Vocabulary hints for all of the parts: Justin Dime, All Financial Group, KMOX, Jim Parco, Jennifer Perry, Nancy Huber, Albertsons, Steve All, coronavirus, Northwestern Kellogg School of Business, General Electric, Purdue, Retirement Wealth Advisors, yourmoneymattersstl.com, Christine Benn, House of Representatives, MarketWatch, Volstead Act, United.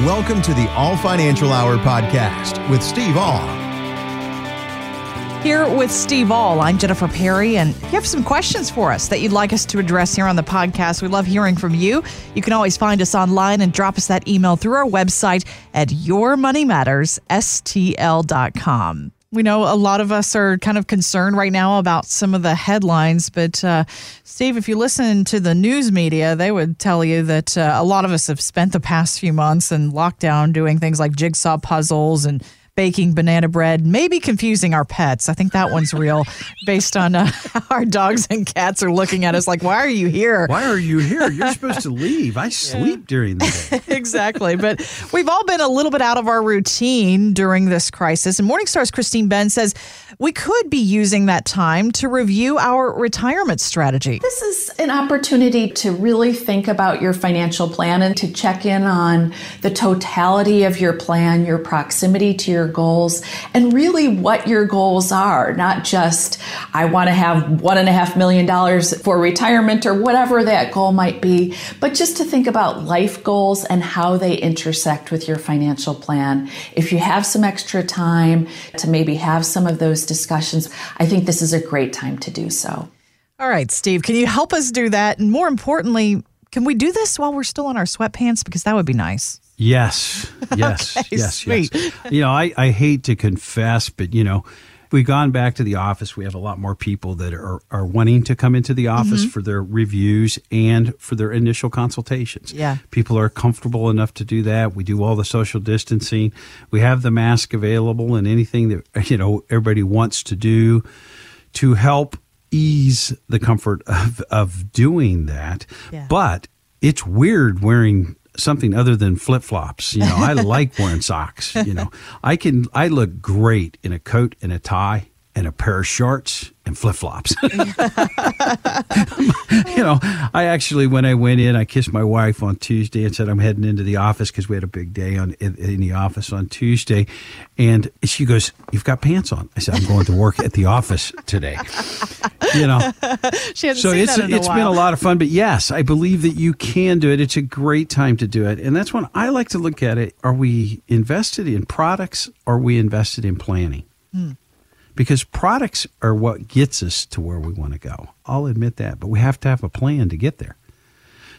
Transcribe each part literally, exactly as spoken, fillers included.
Welcome to the All Financial Hour podcast with Steve All. Here with Steve All, I'm Jennifer Perry, and if you have some questions for us that you'd like us to address here on the podcast, we love hearing from you. You can always find us online and drop us that email through our website at your money matters s t l dot com. We know a lot of us are kind of concerned right now about some of the headlines, but uh, Steve, if you listen to the news media, they would tell you that uh, a lot of us have spent the past few months in lockdown doing things like jigsaw puzzles and baking banana bread, maybe confusing our pets. I think that one's real based on uh, how our dogs and cats are looking at us like, why are you here? Why are you here? You're supposed to leave. I yeah. sleep during the day. Exactly. But we've all been a little bit out of our routine during this crisis. And Morningstar's Christine Benn says we could be using that time to review our retirement strategy. This is an opportunity to really think about your financial plan and to check in on the totality of your plan, your proximity to your goals, and really what your goals are, not just I want to have one and a half million dollars for retirement or whatever that goal might be, but just to think about life goals and how they intersect with your financial plan. If you have some extra time to maybe have some of those discussions, I think this is a great time to do so. All right, Steve, can you help us do that? And more importantly, can we do this while we're still in our sweatpants? Because that would be nice. Yes, yes, okay, yes, sweet. yes. You know, I, I hate to confess, but, you know, we've gone back to the office. We have a lot more people that are, are wanting to come into the office mm-hmm. for their reviews and for their initial consultations. Yeah. People are comfortable enough to do that. We do all the social distancing. We have the mask available and anything that, you know, everybody wants to do to help ease the comfort of, of doing that. Yeah. But it's weird wearing something other than flip-flops. You know, I like wearing socks. You know, I can, I look great in a coat and a tie and a pair of shorts and flip-flops. You know, I actually, when I went in, I kissed my wife on Tuesday and said, I'm heading into the office because we had a big day on in, in the office on Tuesday. And she goes, you've got pants on. I said, I'm going to work at the office today. You know, she hasn't so seen it's, that in it's a while. Been a lot of fun, but yes, I believe that you can do it. It's a great time to do it. And that's when I like to look at it. Are we invested in products? Are we invested in planning? Mm. Because products are what gets us to where we want to go. I'll admit that, but we have to have a plan to get there.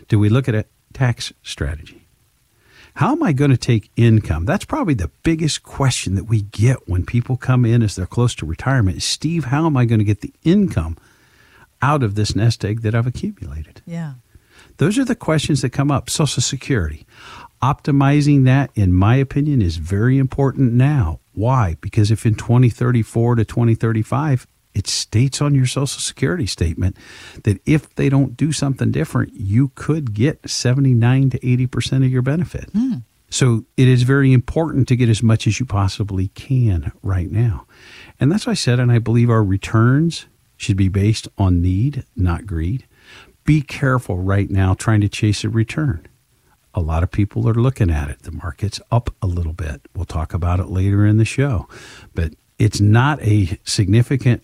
Do we look at a tax strategy? How am I going to take income? That's probably the biggest question that we get when people come in as they're close to retirement. Steve, how am I going to get the income out of this nest egg that I've accumulated? Yeah. Those are the questions that come up. Social Security. Optimizing that, in my opinion, is very important now. Why? Because if in twenty thirty-four to twenty thirty-five, it states on your Social Security statement that if they don't do something different, you could get seventy-nine to eighty percent of your benefit. Mm. So it is very important to get as much as you possibly can right now. And that's why I said, and I believe our returns should be based on need, not greed. Be careful right now trying to chase a return. A lot of people are looking at it. The market's up a little bit. We'll talk about it later in the show. But it's not a significant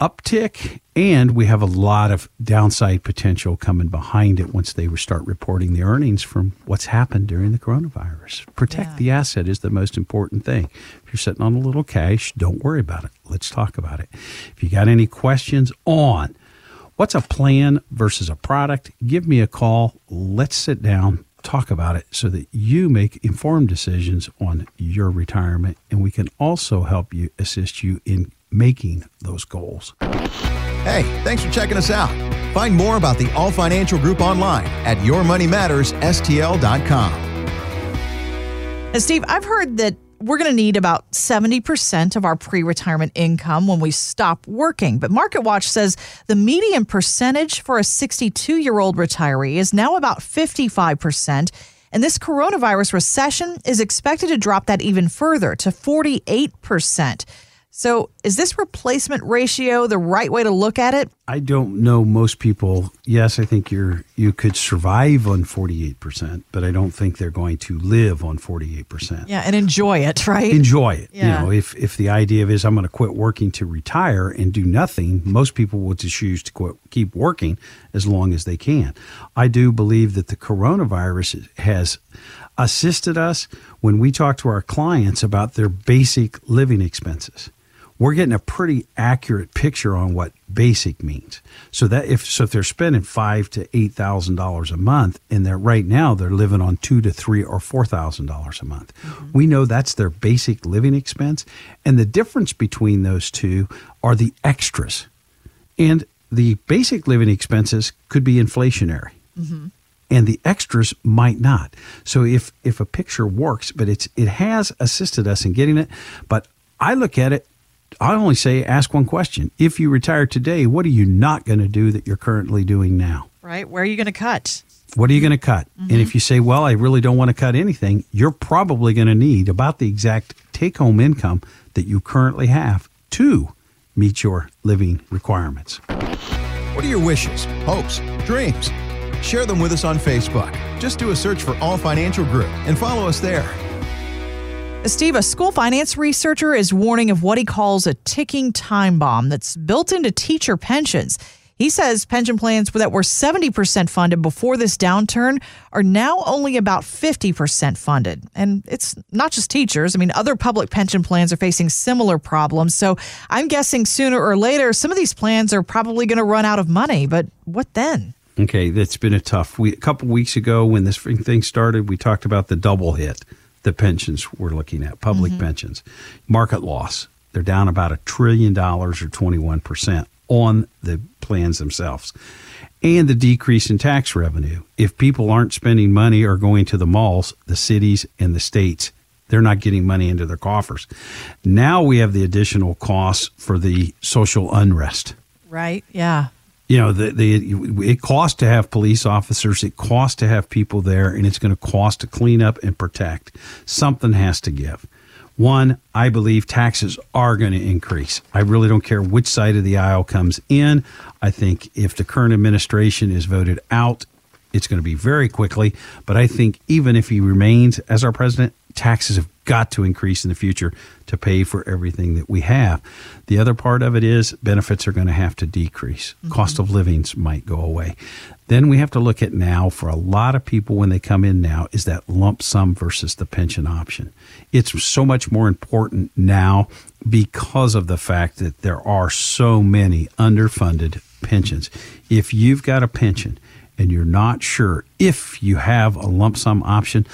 uptick, and we have a lot of downside potential coming behind it once they start reporting the earnings from what's happened during the coronavirus. Protect yeah. the asset is the most important thing. If you're sitting on a little cash, don't worry about it. Let's talk about it. If you got any questions on what's a plan versus a product, give me a call. Let's sit down. Talk about it so that you make informed decisions on your retirement, and we can also help you assist you in making those goals. Hey, thanks for checking us out. Find more about the All Financial Group online at your money matters s t l dot com. And Steve, I've heard that we're going to need about seventy percent of our pre-retirement income when we stop working. But MarketWatch says the median percentage for a sixty-two-year-old retiree is now about fifty-five percent. And this coronavirus recession is expected to drop that even further to forty-eight percent. So is this replacement ratio the right way to look at it? I don't know. Most people, yes, I think you're you could survive on forty-eight percent, but I don't think they're going to live on forty-eight percent. Yeah, and enjoy it, right? Enjoy it. Yeah. You know, if, if the idea is I'm going to quit working to retire and do nothing, most people will just choose to quit, keep working as long as they can. I do believe that the coronavirus has assisted us when we talk to our clients about their basic living expenses. We're getting a pretty accurate picture on what basic means. So that if so, if they're spending five to eight thousand dollars a month, and they're right now they're living on two to three or four thousand dollars a month, mm-hmm. we know that's their basic living expense. And the difference between those two are the extras. And the basic living expenses could be inflationary, mm-hmm. and the extras might not. So if if a picture works, but it's it has assisted us in getting it. But I look at it. I only say ask one question. If you retire today, what are you not going to do that you're currently doing now? Right. Where are you going to cut? What are you going to cut? Mm-hmm. And if you say, well, I really don't want to cut anything, you're probably going to need about the exact take-home income that you currently have to meet your living requirements. What are your wishes, hopes, dreams? Share them with us on Facebook. Just do a search for All Financial Group and follow us there. Steve, a school finance researcher is warning of what he calls a ticking time bomb that's built into teacher pensions. He says pension plans that were seventy percent funded before this downturn are now only about fifty percent funded. And it's not just teachers. I mean, other public pension plans are facing similar problems. So I'm guessing sooner or later, some of these plans are probably going to run out of money. But what then? Okay, that's been a tough week. A couple weeks ago when this thing started, we talked about the double hit. The pensions we're looking at, public mm-hmm. pensions, market loss. They're down about a trillion dollars or twenty-one percent on the plans themselves. And the decrease in tax revenue. If people aren't spending money or going to the malls, the cities and the states, they're not getting money into their coffers. Now we have the additional costs for the social unrest. Right, yeah. You know, the, the, it costs to have police officers, it costs to have people there, and it's going to cost to clean up and protect. Something has to give. One, I believe taxes are going to increase. I really don't care which side of the aisle comes in. I think if the current administration is voted out, it's going to be very quickly. But I think even if he remains as our president, taxes have got to increase in the future to pay for everything that we have. The other part of it is benefits are going to have to decrease. Mm-hmm. Cost of livings might go away. Then we have to look at now for a lot of people when they come in now is that lump sum versus the pension option. It's so much more important now because of the fact that there are so many underfunded pensions. If you've got a pension and you're not sure if you have a lump sum option,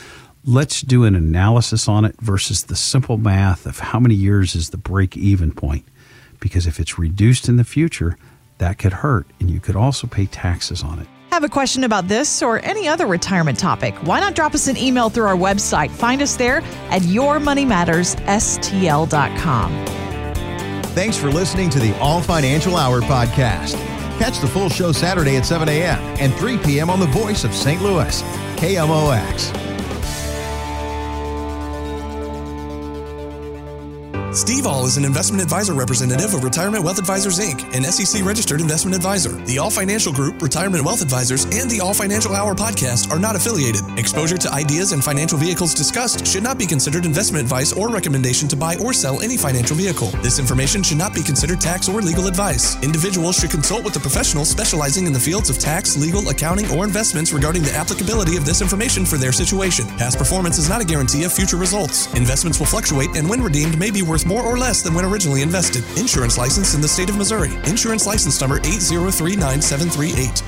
let's do an analysis on it versus the simple math of how many years is the break-even point. Because if it's reduced in the future, that could hurt, and you could also pay taxes on it. Have a question about this or any other retirement topic? Why not drop us an email through our website? Find us there at your money matters S T L dot com. Thanks for listening to the All Financial Hour podcast. Catch the full show Saturday at seven a.m. and three p.m. on the Voice of Saint Louis, K M O X. Steve All is an investment advisor representative of Retirement Wealth Advisors, Incorporated, an S E C-registered investment advisor. The All Financial Group, Retirement Wealth Advisors, and the All Financial Hour podcast are not affiliated. Exposure to ideas and financial vehicles discussed should not be considered investment advice or recommendation to buy or sell any financial vehicle. This information should not be considered tax or legal advice. Individuals should consult with a professional specializing in the fields of tax, legal, accounting, or investments regarding the applicability of this information for their situation. Past performance is not a guarantee of future results. Investments will fluctuate and when redeemed may be worth more or less than when originally invested. Insurance license in the state of Missouri. Insurance license number eight zero three nine seven three eight.